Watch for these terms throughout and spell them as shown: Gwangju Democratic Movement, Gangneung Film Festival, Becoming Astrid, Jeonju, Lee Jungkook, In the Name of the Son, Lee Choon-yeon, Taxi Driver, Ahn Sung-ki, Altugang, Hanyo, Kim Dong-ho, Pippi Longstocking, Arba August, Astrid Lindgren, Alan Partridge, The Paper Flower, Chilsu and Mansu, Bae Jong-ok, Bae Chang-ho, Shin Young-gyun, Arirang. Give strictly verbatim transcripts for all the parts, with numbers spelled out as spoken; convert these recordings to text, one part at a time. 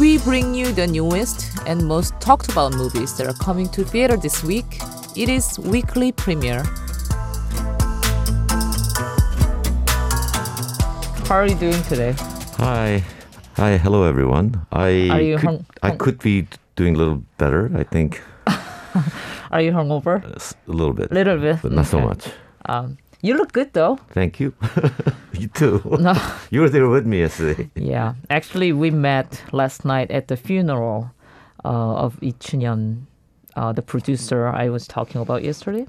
we bring you the newest and most talked about movies that are coming to theater this week. It is weekly premiere. How are you doing today? Hi. Hi. Hello, everyone. I could, hung- I could be doing a little better, I think. Are you hungover? A little bit. A little bit. But not okay. so much. Um, you look good, though. Thank you. You too. No. You were there with me yesterday. Yeah. Actually, we met last night at the funeral uh, of Lee Choon-yeon, uh, the producer I was talking about yesterday.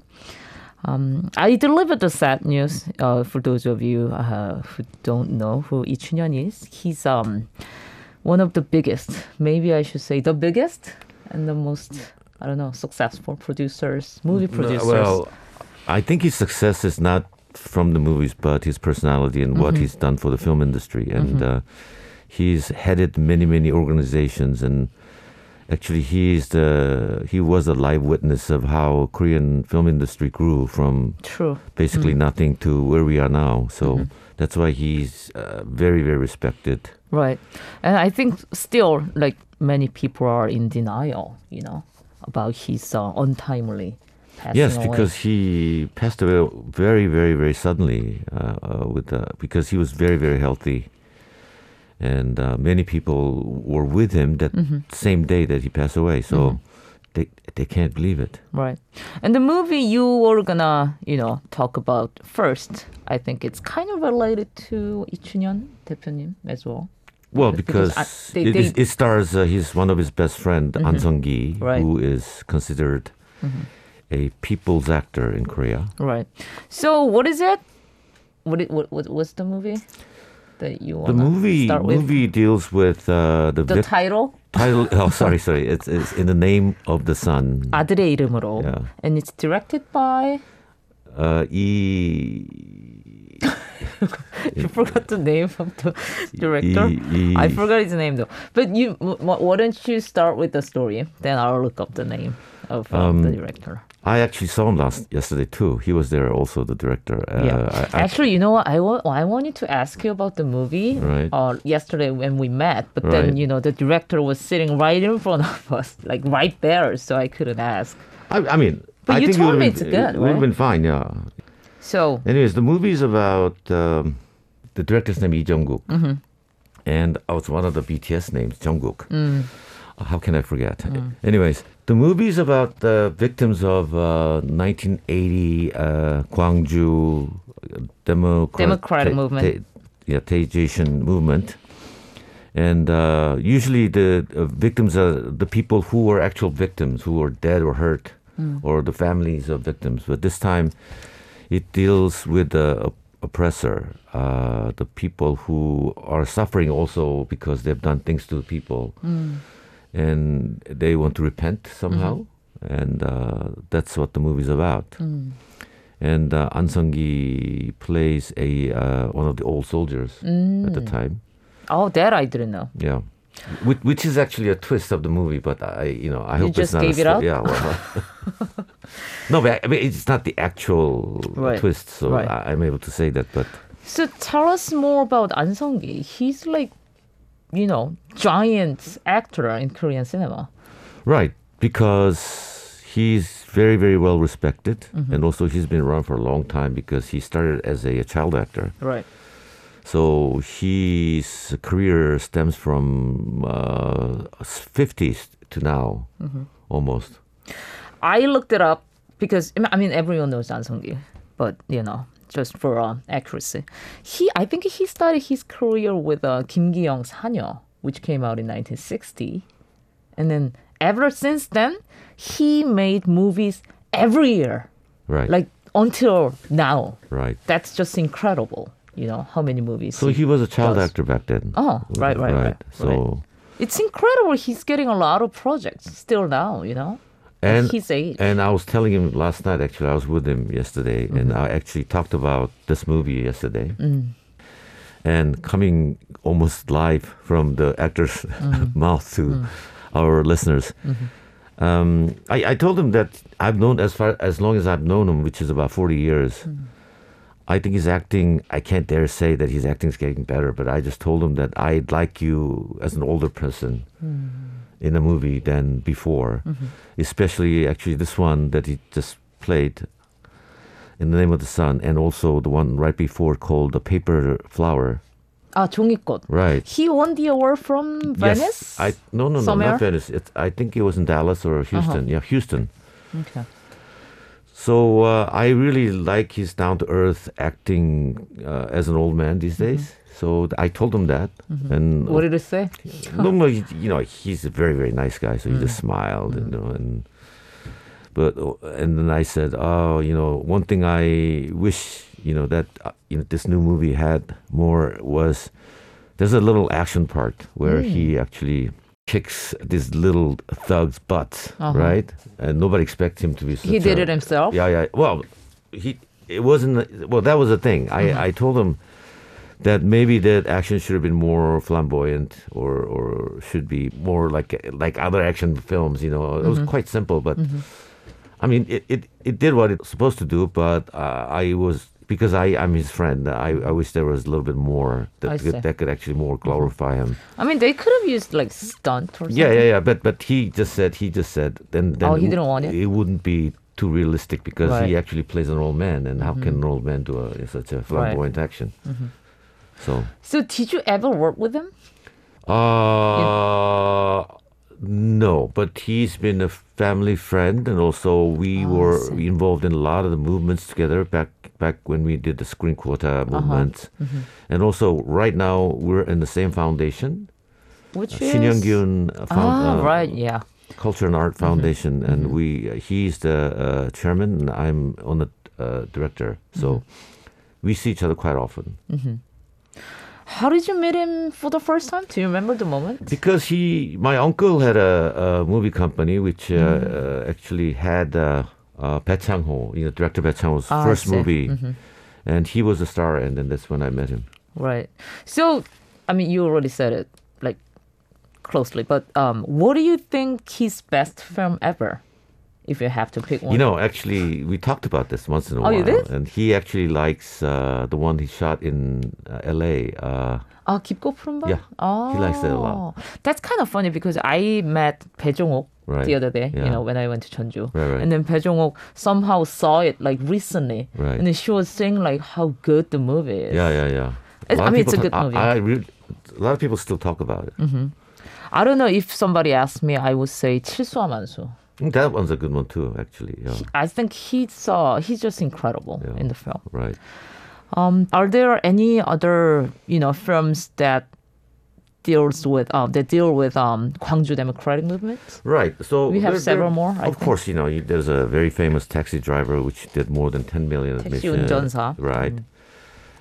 Um, I delivered the sad news uh, for those of you uh, who don't know who Lee Choon-yeon is. He's um, one of the biggest, maybe I should say the biggest and the most, I don't know, successful producers, movie producers. No, well, I think his success is not from the movies, but his personality and mm-hmm. what he's done for the film industry. And mm-hmm. uh, he's headed many, many organizations, and actually, he is the he was a live witness of how Korean film industry grew from True. basically mm. nothing to where we are now. So mm-hmm. that's why he's uh, very, very respected. Right, and I think still, like many people are in denial, you know, about his uh, untimely passing Yes, away. Because he passed away very, very, very suddenly. Uh, uh, with uh, because he was very, very healthy. And uh, many people were with him that mm-hmm. same day that he passed away. So mm-hmm. they they can't believe it. Right. And the movie you were gonna, you know, talk about first, I think it's kind of related to Lee Choon-yeon 대표님 as well. Well, because, because I, they, it, they, it stars uh, he's one of his best friend, mm-hmm. Ahn Sung-ki, right. who is considered mm-hmm. a people's actor in Korea. Right. So what is it? What it, what what what's the movie? That you want the movie start with? Movie deals with uh, the, the vic- title. Title. Oh, sorry, sorry. It's, it's In the Name of the Son. 아들의 이름으로. Yeah. And it's directed by. Uh, e. you forgot the name of the director. E, e... I forgot his name though. But you, why don't you start with the story? Then I'll look up the name of um, the director. I actually saw him last yesterday too. He was there also, the director. Uh, yeah. I, I, actually, you know what? I, wa- I wanted to ask you about the movie right. uh, yesterday when we met, but right. then, you know, the director was sitting right in front of us, like right there, so I couldn't ask. I, I mean, but I you think told it me been, it's good, it, it right? would have been fine, yeah. So, anyways, the movie is about um, the director's name, Lee Jungkook, mm-hmm. and oh, it's one of the B T S names, Jungkook. Mm. How can I forget? Mm. Anyways, the movie is about the victims of uh, nineteen eighty uh, Gwangju Democratic, Democratic ta- Movement. Ta- yeah, Taization Movement. And uh, usually the uh, victims are the people who were actual victims, who were dead or hurt, mm. or the families of victims. But this time it deals with the uh, oppressor, uh, the people who are suffering also because they've done things to the people. Mm. And they want to repent somehow, mm-hmm. and uh, that's what the movie's about. Mm. And uh, Ahn Sung-ki plays a uh, one of the old soldiers mm. at the time. Oh, that I didn't know. Yeah, which, which is actually a twist of the movie, but I, you know, I you hope just it's not. Gave a it up? Yeah. Well, no, but I mean, it's not the actual right. twist, so right. I, I'm able to say that. But so tell us more about Ahn Sung-ki. He's like. You know, giant actor in Korean cinema. Right, because he's very, very well respected. Mm-hmm. And also he's been around for a long time because he started as a, a child actor. Right. So his career stems from uh, fifties to now, mm-hmm. almost. I looked it up because, I mean, everyone knows Ahn Sung-ki, but, you know. Just for uh, accuracy, he I think he started his career with uh, Kim Ki-young's Hanyo, which came out in nineteen sixty, and then ever since then he made movies every year, right? Like until now, right? That's just incredible, you know how many movies. So he, he was a child does. actor back then. Oh, right, right, right. right so right. It's incredible. He's getting a lot of projects still now, you know. And, He's eight. and I was telling him last night, actually, I was with him yesterday, mm-hmm. and I actually talked about this movie yesterday. Mm. And coming almost live from the actor's mm. mouth to mm. our listeners, mm-hmm. um, I, I told him that I've known as far as long as I've known him, which is about forty years, mm. I think his acting, I can't dare say that his acting is getting better, but I just told him that I'd like you as an older person mm. in a movie than before, mm-hmm. especially actually this one that he just played, In the Name of the Son, and also the one right before called The Paper Flower. Ah, 종이꽃. Right. He won the award from Venice? Yes. I, no, no, no, somewhere? Not Venice. It, I think it was in Dallas or Houston. Uh-huh. Yeah, Houston. Okay. So uh, I really like his down-to-earth acting uh, as an old man these mm-hmm. days. So I told him that. Mm-hmm. And what did he say? No, no, you know, he's a very, very nice guy. So he mm. just smiled, mm. you know, and... But and then I said, oh, you know, one thing I wish, you know, that uh, you know, this new movie had more was there's a little action part where mm. he actually kicks this little thug's butt, uh-huh. right? And nobody expects him to be. Such he did a, it himself. Yeah, yeah. Well, he it wasn't. Well, that was the thing. I, mm-hmm. I told him that maybe that action should have been more flamboyant, or or should be more like like other action films. You know, mm-hmm. it was quite simple, but. Mm-hmm. I mean, it, it, it did what it's supposed to do, but uh, I was, because I, I'm his friend, I, I wish there was a little bit more that could, that could actually more glorify him. I mean, they could have used like stunt or something. Yeah, yeah, yeah, but but he just said, he just said, then, then oh, he didn't want it? It wouldn't be too realistic because right. he actually plays an old man, and how mm-hmm. can an old man do a, such a flamboyant right. action? Mm-hmm. So, so did you ever work with him? Uh... Yeah. No, but he's been a family friend, and also we oh, were involved in a lot of the movements together back back when we did the Screen Quota movement. Uh-huh. Mm-hmm. And also, right now, we're in the same foundation. Which uh, is? Shin Young-gyun uh, found, oh, uh, right, yeah. Culture and Art Foundation. Mm-hmm. And we uh, he's the uh, chairman, and I'm on the uh, director. So mm-hmm. we see each other quite often. Mm-hmm. How did you meet him for the first time? Do you remember the moment? Because he, my uncle had a, a movie company which uh, mm. uh, actually had uh, uh, Bae Chang-ho, you know, director Bae Chang-ho's ah, first movie. Mm-hmm. And he was a star, and then that's when I met him. Right. So, I mean, you already said it, like, closely, but um, what do you think his best film ever, if you have to pick one? You know, actually, we talked about this once in a oh, while. Oh, you did? And he actually likes uh, the one he shot in uh, L A. Uh, ah, 깊고 푸른 밤? Yeah, oh. he likes that a lot. That's kind of funny because I met Bae Jong-ok right. the other day, yeah. you know, when I went to Jeonju. Right, right. And then Bae Jong-ok somehow saw it, like, recently. Right. And then she was saying, like, how good the movie is. Yeah, yeah, yeah. It's, I mean, it's a good talk, movie. I, I re- a lot of people still talk about it. Mm-hmm. I don't know if somebody asked me, I would say Chilsu and Mansu. That one's a good one too, actually. Yeah. He, I think he saw, he's just incredible yeah, in the film. Right. Um, are there any other, you know, films that deals with um, that deal with um, Gwangju Democratic Movement? Right. So we have there, several there, more. I of think. Course, you know, you, there's a very famous Taxi Driver which did more than ten million Taxi 운전사. Right. Mm.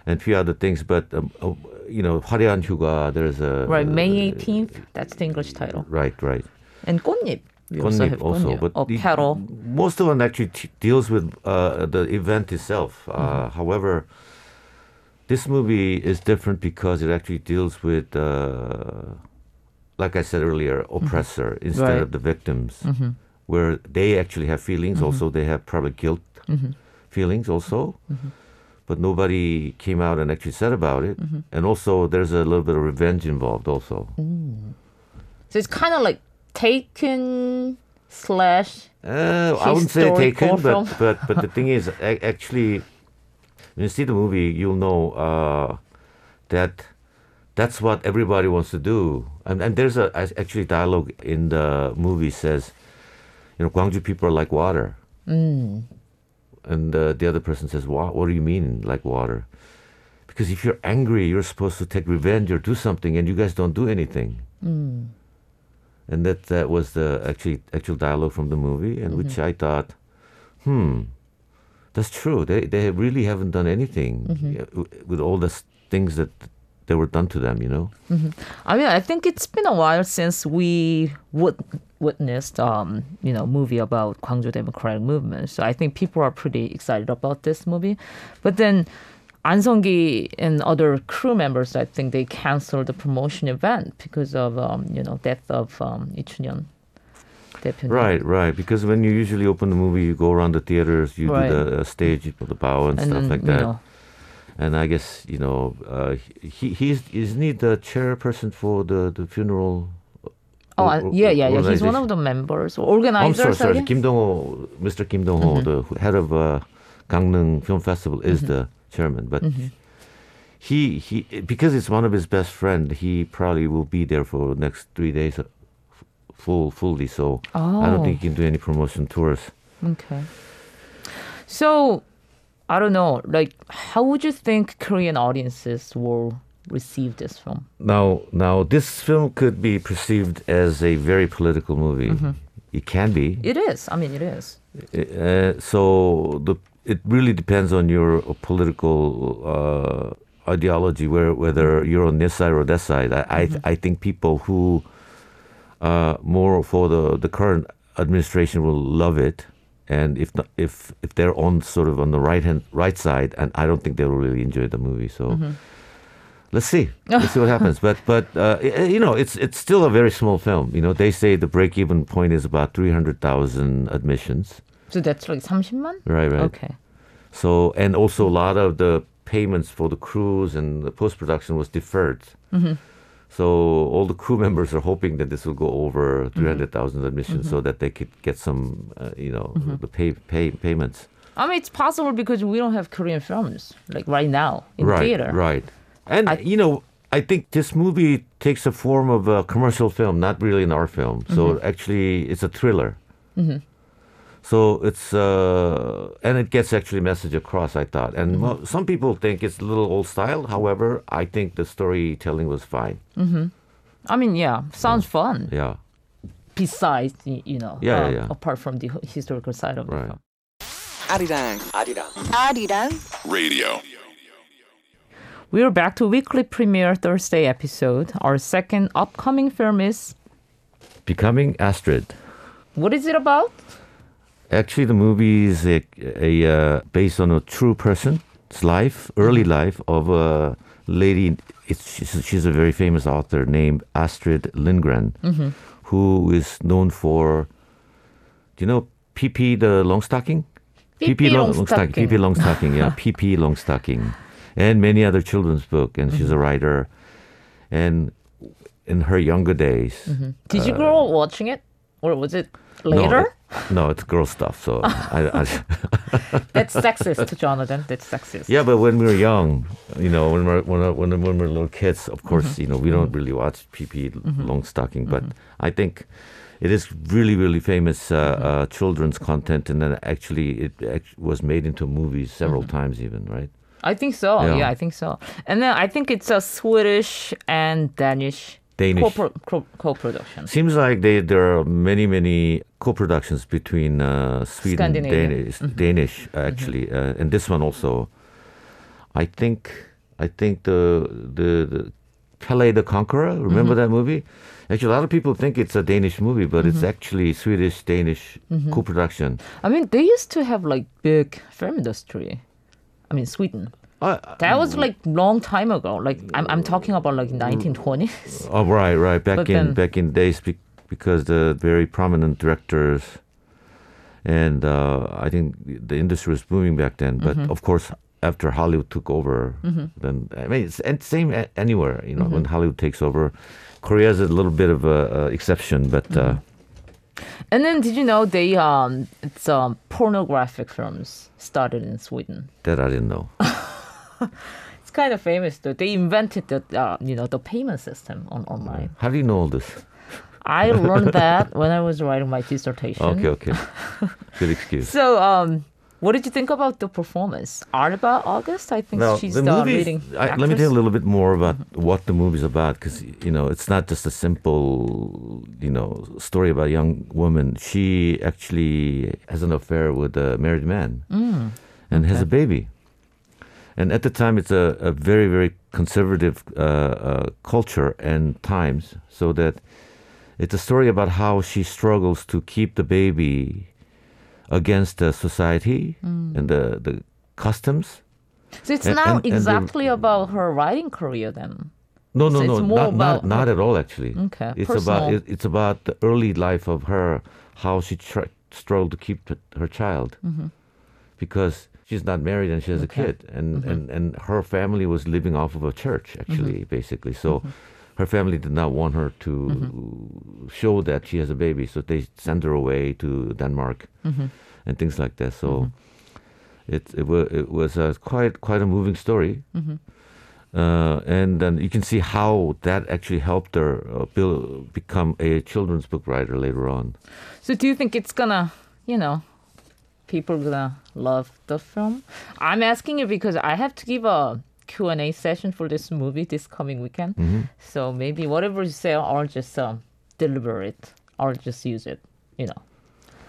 And a few other things, but um, uh, you know, 화려한 휴가. There's a right May eighteenth. Uh, that's the English title. Right. Right. And 꽃잎. Also, also, but oh, the, most of them actually t- deals with uh, the event itself. Uh, mm-hmm. However, this movie is different because it actually deals with, uh, like I said earlier, oppressor mm-hmm. instead right. of the victims, mm-hmm. where they actually have feelings. Mm-hmm. Also, they have probably guilt mm-hmm. feelings also, mm-hmm. but nobody came out and actually said about it. Mm-hmm. And also, there's a little bit of revenge involved also. Mm. So it's kind of like Taken slash uh, I wouldn't say Taken, but, but but the thing is, actually, when you see the movie, you'll know uh, that that's what everybody wants to do. And, and there's a actually dialogue in the movie says, you know, Gwangju people are like water, mm. and uh, the other person says, what, what do you mean like water? Because if you're angry, you're supposed to take revenge or do something, and you guys don't do anything. Mm. And that, that was the actually actual dialogue from the movie, and mm-hmm. which I thought, hmm, that's true. They they really haven't done anything mm-hmm. with all the things that they were done to them, you know? Mm-hmm. I mean, I think it's been a while since we would, witnessed, um, you know, movie about Gwangju Democratic Movement. So I think people are pretty excited about this movie. But then Ahn Sung-ki and other crew members, I think they canceled the promotion event because of, um, you know, death of um, Lee Choon-yeon. Right, right. Because when you usually open the movie, you go around the theaters, you right. do the uh, stage, you put the bow and, and stuff then, like that. You know, And I guess, you know, uh, he he's isn't he the chairperson for the, the funeral? Oh, or, or, yeah, yeah, yeah. He's one of the members, or organizers. I'm sorry, sorry. Kim Dong-ho, Mister Kim Dong-ho, mm-hmm. the head of uh, Gangneung Film Festival, is mm-hmm. the chairman. But mm-hmm. he he because it's one of his best friend, he probably will be there for the next three days, full fully. So oh. I don't think he can do any promotion tours. Okay. So, I don't know, like, how would you think Korean audiences will receive this film? Now, now this film could be perceived as a very political movie. Mm-hmm. It can be. It is. I mean, it is. Uh, so, the, it really depends on your political uh, ideology, where, whether you're on this side or that side. I, mm-hmm. I, I think people who uh, more for the, the current administration will love it. And if not, if if they're on sort of on the right hand right side, and I don't think they'll really enjoy the movie. So mm-hmm. let's see, let's see what happens. But but uh, it, you know, it's it's still a very small film. You know, they say the break even point is about three hundred thousand admissions. So that's like thirty만. Right, right. Okay. So and also a lot of the payments for the crews and the post production was deferred. Mm-hmm. So all the crew members are hoping that this will go over three hundred thousand mm-hmm. admissions mm-hmm. so that they could get some, uh, you know, mm-hmm. the pay, pay payments. I mean, it's possible because we don't have Korean films, like right now, in right, theater. Right, right. And, I, you know, I think this movie takes a form of a commercial film, not really an art film. Mm-hmm. So actually, it's a thriller. Mm-hmm. So it's, uh, and it gets actually a message across, I thought. And mm-hmm. well, some people think it's a little old style. However, I think the storytelling was fine. Mm-hmm. I mean, yeah, sounds yeah. fun. Yeah. Besides, you know, yeah, uh, yeah, yeah. apart from the historical side of right. it. Arirang. Arirang. Arirang. Radio. We are back to weekly premiere Thursday episode. Our second upcoming film is Becoming Astrid. What is it about? Actually, the movie is a, a, uh, based on a true person's life, early life, of a lady. It's, she's, she's a very famous author named Astrid Lindgren, mm-hmm. who is known for, do you know Pippi the Longstocking? Pippi Long- Longstocking. Pippi Longstocking, yeah. Pippi Longstocking. And many other children's books, and mm-hmm. she's a writer. And in her younger days. Mm-hmm. Did uh, you grow up watching it? Or was it later? No, No, it's girl stuff. So I, I, that's sexist, Jonathan. That's sexist. Yeah, but when we were young, you know, when we're, when when when we were little kids, of course, mm-hmm. you know, we mm-hmm. don't really watch Pippi mm-hmm. Longstocking, but mm-hmm. I think it is really, really famous uh, mm-hmm. uh, children's content, and then actually it act- was made into movies several mm-hmm. times, even, right? I think so. Yeah. yeah, I think so. And then I think it's a Swedish and Danish. Danish co-pro- co-production. Seems like they, there are many, many co-productions between uh, Sweden and Danish, mm-hmm. Danish actually, mm-hmm. uh, and this one also. I think, I think the the, the Pele the Conqueror. Remember mm-hmm. that movie? Actually, a lot of people think it's a Danish movie, but mm-hmm. it's actually Swedish Danish mm-hmm. co-production. I mean, they used to have like big film industry. I mean, Sweden. Uh, that was like long time ago. Like I'm, I'm talking about like nineteen twenties. Oh right, right. Back but in then, back in days, be, because the very prominent directors, and uh, I think the industry was booming back then. But mm-hmm. of course, after Hollywood took over, mm-hmm. then I mean, it's and same anywhere. You know, mm-hmm. when Hollywood takes over, Korea's a little bit of a, a exception, but. Mm-hmm. Uh, And then, did you know they um, it's um, pornographic films started in Sweden? That I didn't know. It's kind of famous though. They invented the uh, you know the payment system on online. How do you know all this? I learned that when I was writing my dissertation. Okay, okay. Good excuse. So, um, what did you think about the performance? Arba August, I think now, she's the movie, uh, leading I, let me tell you a little bit more about mm-hmm. what the movie's about, because you know it's not just a simple you know story about a young woman. She actually has an affair with a married man mm. and okay. has a baby. And at the time, it's a, a very, very conservative uh, uh, culture and times. So that it's a story about how she struggles to keep the baby against the society mm. and the, the customs. So it's and, not and, exactly and the, about her writing career then? No, no, so no, it's more not, about, not, not at all actually. Okay, it's personal. About, it, it's about the early life of her, how she tra- struggled to keep the, her child. Mm-hmm. Because she's not married and she has okay. a kid. And, mm-hmm. and, and her family was living off of a church, actually, mm-hmm. basically. So mm-hmm. her family did not want her to mm-hmm. show that she has a baby. So they sent her away to Denmark mm-hmm. and things like that. So mm-hmm. it, it, w- it was uh, quite, quite a moving story. Mm-hmm. Uh, and then you can see how that actually helped her uh, build, become a children's book writer later on. So do you think it's gonna, you know, people are gonna love the film? I'm asking you because I have to give a Q and A session for this movie this coming weekend. Mm-hmm. So maybe whatever you say, I'll just um, deliver it. I'll just use it, you know,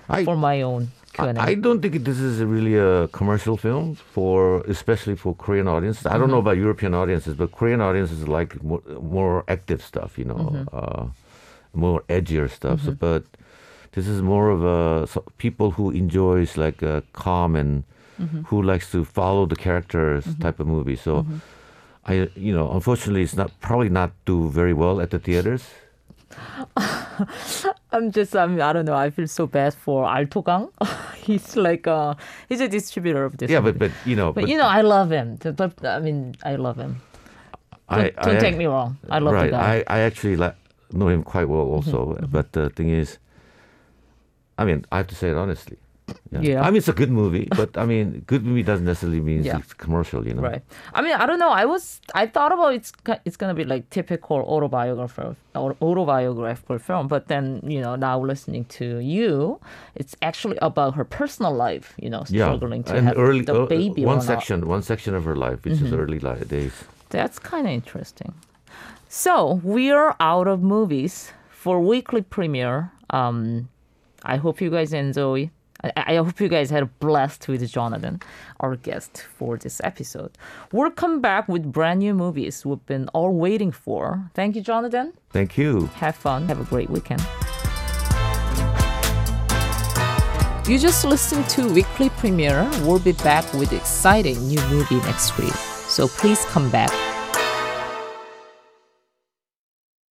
I, for my own Q and A. I, I don't think this is really a commercial film, for especially for Korean audiences. I don't mm-hmm. know about European audiences, but Korean audiences like more, more active stuff, you know, mm-hmm. uh, more edgier stuff. Mm-hmm. So, but this is more of a so people who enjoys like a calm and mm-hmm. who likes to follow the characters mm-hmm. type of movie. So, mm-hmm. I you know, unfortunately, it's not probably not do very well at the theaters. I'm just I, mean, I don't know. I feel so bad for Altugang. He's like a, he's a distributor of this. Yeah, movie. but but you know, but, but you know, I love him. But I mean, I love him. Don't, I, don't I, take me wrong. I love right. the guy. I I actually la- know him quite well also. Mm-hmm. But the thing is. I mean, I have to say it honestly. Yeah. yeah. I mean, it's a good movie, but I mean, good movie doesn't necessarily mean yeah. it's commercial, you know? Right. I mean, I don't know. I was, I thought about it's it's going to be like typical autobiographical, autobiographical film, but then, you know, now listening to you, it's actually about her personal life, you know, struggling yeah. to and have early, the baby. One section, one section of her life, which mm-hmm. is early life days. That's kind of interesting. So, we are out of movies for weekly premiere. Um... I hope you guys enjoy. I, I hope you guys had a blast with Jonathan, our guest for this episode. We'll come back with brand new movies we've been all waiting for. Thank you, Jonathan. Thank you. Have fun. Have a great weekend. You just listened to Weekly Premiere. We'll be back with exciting new movie next week. So please come back.